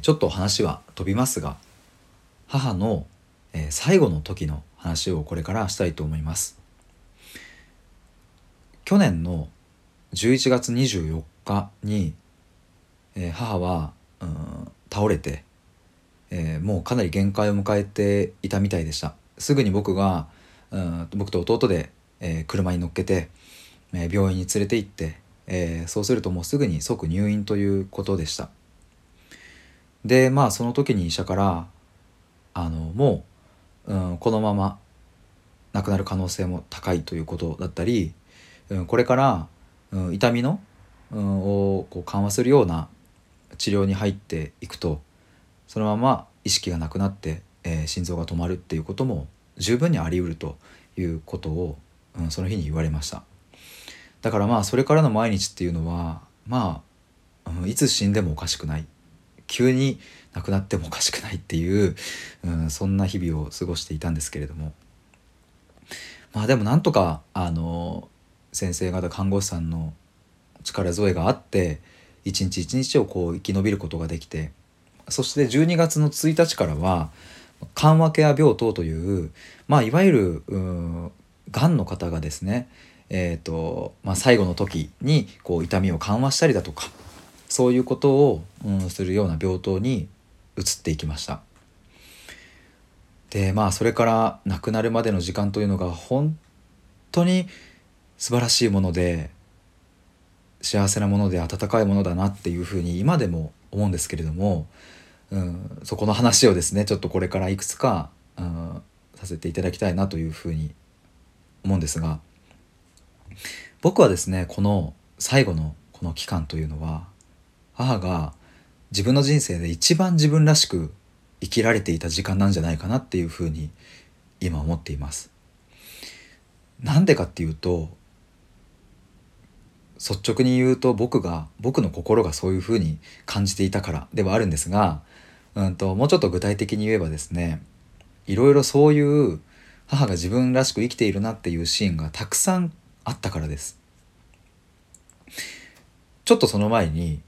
ちょっと話は飛びますが、母の最後の時の話をこれからしたいと思います。去年の11月24日に母は倒れて、もうかなり限界を迎えていたみたいでした。すぐに僕と弟で車に乗っけて病院に連れて行って、そうするともうすぐに即入院ということでした。でその時に医者からもう、このまま亡くなる可能性も高いということだったり、これから、痛みの、をこう緩和するような治療に入っていくと、そのまま意識がなくなって、心臓が止まるっていうことも十分にあり得るということを、その日に言われました。だからそれからの毎日っていうのは、いつ死んでもおかしくない、急に亡くなってもおかしくないっていう、そんな日々を過ごしていたんですけれども、でもなんとか先生方看護師さんの力添えがあって、一日一日をこう生き延びることができて、そして12月の1日からは緩和ケア病棟という、いわゆるがんの方がですね、最後の時にこう痛みを緩和したりだとか、そういうことを、するような病棟に移っていきました。でそれから亡くなるまでの時間というのが本当に素晴らしいもので、幸せなもので温かいものだなっていうふうに今でも思うんですけれども、そこの話をですね、ちょっとこれからいくつか、させていただきたいなというふうに思うんですが、僕はですね、この最後のこの期間というのは、母が自分の人生で一番自分らしく生きられていた時間なんじゃないかなっていうふうに今思っています。なんでかっていうと、率直に言うと僕の心がそういうふうに感じていたからではあるんですが、もうちょっと具体的に言えばですね、いろいろそういう母が自分らしく生きているなっていうシーンがたくさんあったからです。ちょっとその前に、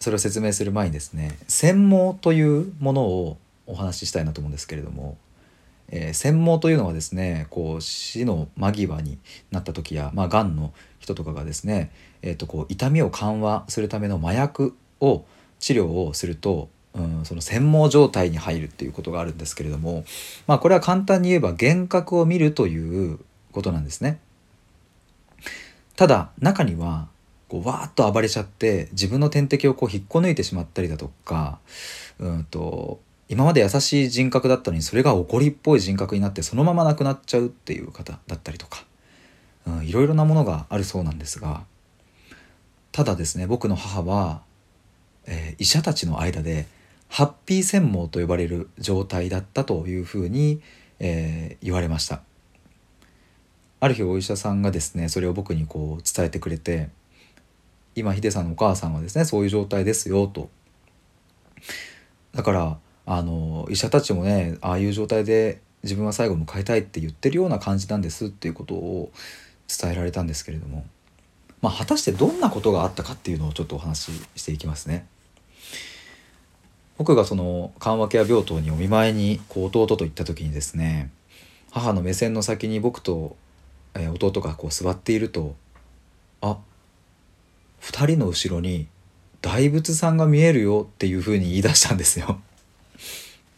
それを説明する前にですね、専門というものをお話ししたいなと思うんですけれども、専門というのはですね、こう死の間際になった時や、がんの人とかがですね、こう痛みを緩和するための麻薬を治療をすると、その専門状態に入るっていうことがあるんですけれども、これは簡単に言えば幻覚を見るということなんですね。ただ中にはこうわーっと暴れちゃって、自分の点滴をこう引っこ抜いてしまったりだとか、今まで優しい人格だったのに、それが怒りっぽい人格になって、そのまま亡くなっちゃうっていう方だったりとか、いろいろなものがあるそうなんですが、ただですね、僕の母は、医者たちの間でハッピー専門と呼ばれる状態だったというふうに、言われました。ある日お医者さんがですね、それを僕にこう伝えてくれて、今ヒデさんのお母さんはですね、そういう状態ですよと。だから医者たちもね、ああいう状態で自分は最後迎えたいって言ってるような感じなんですっていうことを伝えられたんですけれども、果たしてどんなことがあったかっていうのをちょっとお話ししていきますね。僕がその緩和ケア病棟にお見舞いに弟と行った時にですね、母の目線の先に僕と弟がこう座っていると、2人の後ろに大仏さんが見えるよっていうふうに言い出したんですよ。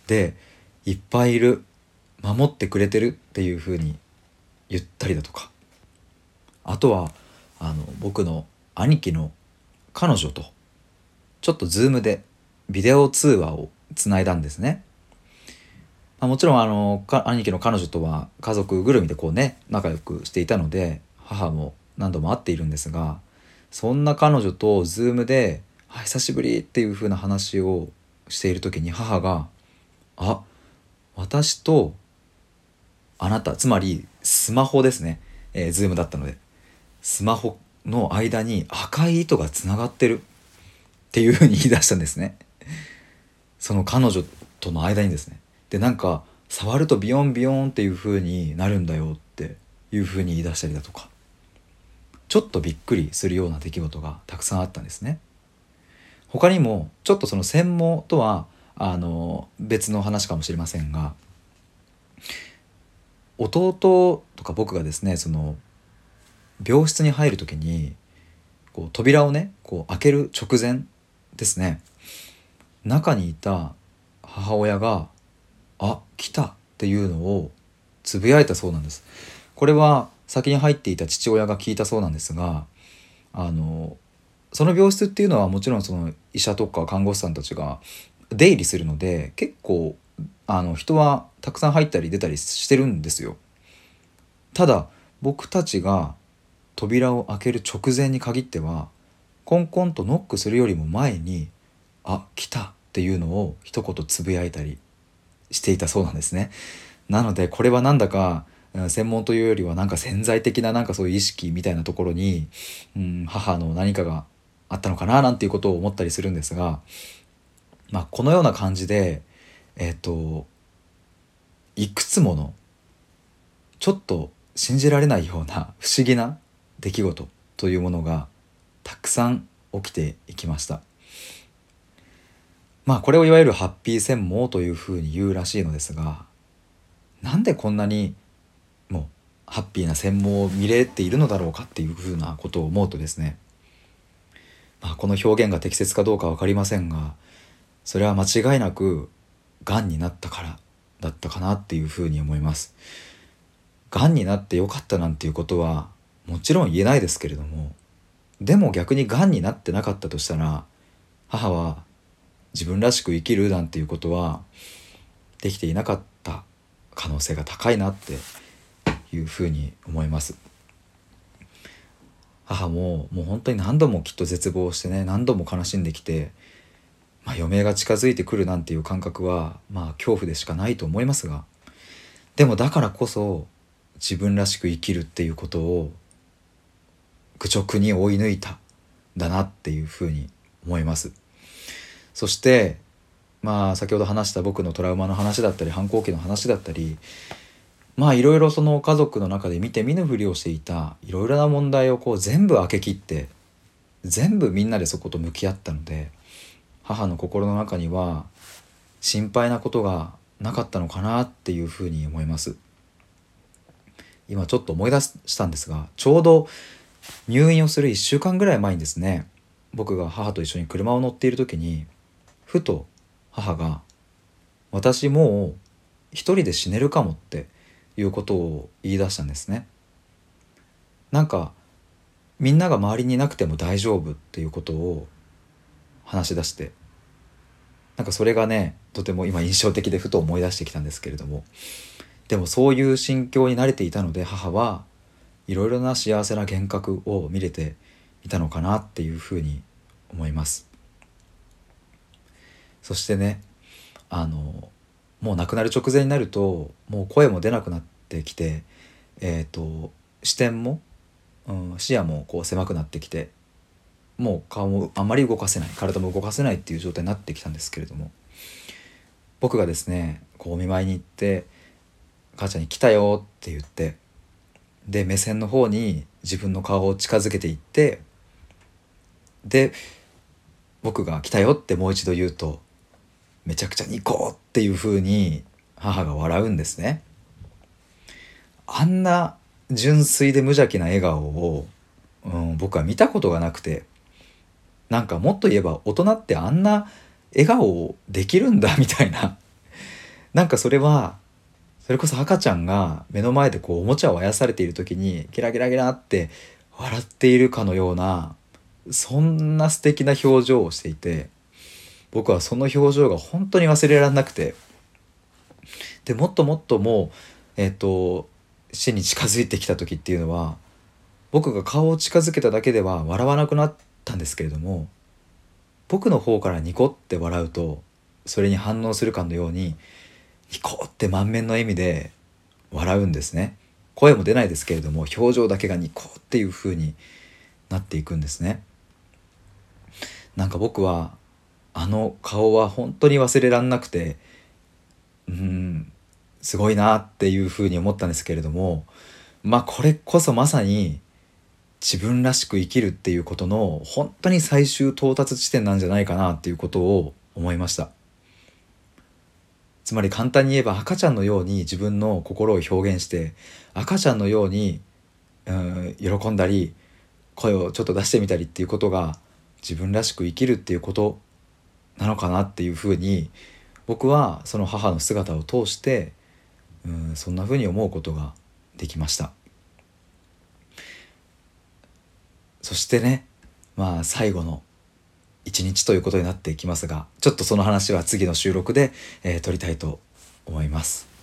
で、いっぱいいる、守ってくれてるっていう風に言ったりだとか、あとは僕の兄貴の彼女とちょっとズームでビデオ通話をつないだんですね。もちろん兄貴の彼女とは家族ぐるみでこうね、仲良くしていたので、母も何度も会っているんですが、そんな彼女とズームで久しぶりっていう風な話をしている時に、母が私とあなた、つまりスマホですね、ズームだったのでスマホの間に赤い糸がつながってるっていうふうに言い出したんですね。その彼女との間にですね。で、なんか触るとビヨンビヨンっていうふうになるんだよっていうふうに言い出したりだとか、ちょっとびっくりするような出来事がたくさんあったんですね。他にもちょっとその専門とは別の話かもしれませんが、弟とか僕がですね、その病室に入る時にこう扉をねこう開ける直前ですね、中にいた母親が「あ、来た」っていうのをつぶやいたそうなんです。これは先に入っていた父親が聞いたそうなんですが、その病室っていうのはもちろんその医者とか看護師さんたちが出入りするので、結構人はたくさん入ったり出たりしてるんですよ。ただ僕たちが扉を開ける直前に限っては、コンコンとノックするよりも前に「あ、来た」っていうのを一言つぶやいたりしていたそうなんですね。なのでこれはなんだか専門というよりはなんか潜在的ななんかそういう意識みたいなところに、母の何かがあったのかななんていうことを思ったりするんですが、まあ、このような感じでいくつものちょっと信じられないような不思議な出来事というものがたくさん起きていきました。まあこれをいわゆるハッピー専門というふうに言うらしいのですが、なんでこんなにもうハッピーな専門を見れているのだろうかっていうふうなことを思うとですね、まあ、この表現が適切かどうか分かりませんが、それは間違いなくがんになったからだったかなっていうふうに思います。がんになってよかったなんていうことはもちろん言えないですけれども、でも逆にがんになってなかったとしたら、母は自分らしく生きるなんていうことはできていなかった可能性が高いなっていうふうに思います。母ももう本当に何度もきっと絶望してね、何度も悲しんできて、まあ、余命が近づいてくるなんていう感覚はまあ恐怖でしかないと思いますが、でもだからこそ自分らしく生きるっていうことを愚直に追い抜いたんだなっていうふうに思います。そしてまあ先ほど話した僕のトラウマの話だったり反抗期の話だったり、まあいろいろその家族の中で見て見ぬふりをしていたいろいろな問題をこう全部開け切って、全部みんなでそこと向き合ったので、母の心の中には心配なことがなかったのかなっていうふうに思います。今ちょっと思い出したんですが、ちょうど入院をする1週間ぐらい前にですね、僕が母と一緒に車を乗っている時にふと母が「私もう一人で死ねるかも」っていうことを言い出したんですね。なんかみんなが周りにいなくても大丈夫っていうことを話し出して、なんかそれがねとても今印象的でふと思い出してきたんですけれども、でもそういう心境に慣れていたので、母はいろいろな幸せな幻覚を見れていたのかなっていうふうに思います。そしてね、もう亡くなる直前になるともう声も出なくなってきて、視点も、視野もこう狭くなってきて、もう顔もあんまり動かせない、体も動かせないっていう状態になってきたんですけれども、僕がですねこうお見舞いに行って母ちゃんに「来たよ」って言って、で目線の方に自分の顔を近づけていって、で僕が「来たよ」ってもう一度言うと、めちゃくちゃニコっていう風に母が笑うんですね。あんな純粋で無邪気な笑顔を、僕は見たことがなくて、なんかもっと言えば大人ってあんな笑顔をできるんだみたいななんかそれはそれこそ赤ちゃんが目の前でこうおもちゃをあやされている時にゲラゲラゲラって笑っているかのような、そんな素敵な表情をしていて、僕はその表情が本当に忘れられなくて、でもっともっともう、死に近づいてきた時っていうのは、僕が顔を近づけただけでは笑わなくなったんですけれども、僕の方からニコって笑うとそれに反応するかのようにニコって満面の笑みで笑うんですね。声も出ないですけれども表情だけがニコっていう風になっていくんですね。なんか僕はあの顔は本当に忘れらんなくて、すごいなっていう風に思ったんですけれども、まあこれこそまさに自分らしく生きるっていうことの本当に最終到達地点なんじゃないかなっていうことを思いました。つまり簡単に言えば赤ちゃんのように自分の心を表現して、赤ちゃんのように喜んだり声をちょっと出してみたりっていうことが自分らしく生きるっていうことなのかなっていうふうに、僕はその母の姿を通してそんなふうに思うことができました。そしてね、最後の一日ということになっていきますが、ちょっとその話は次の収録で、撮りたいと思います。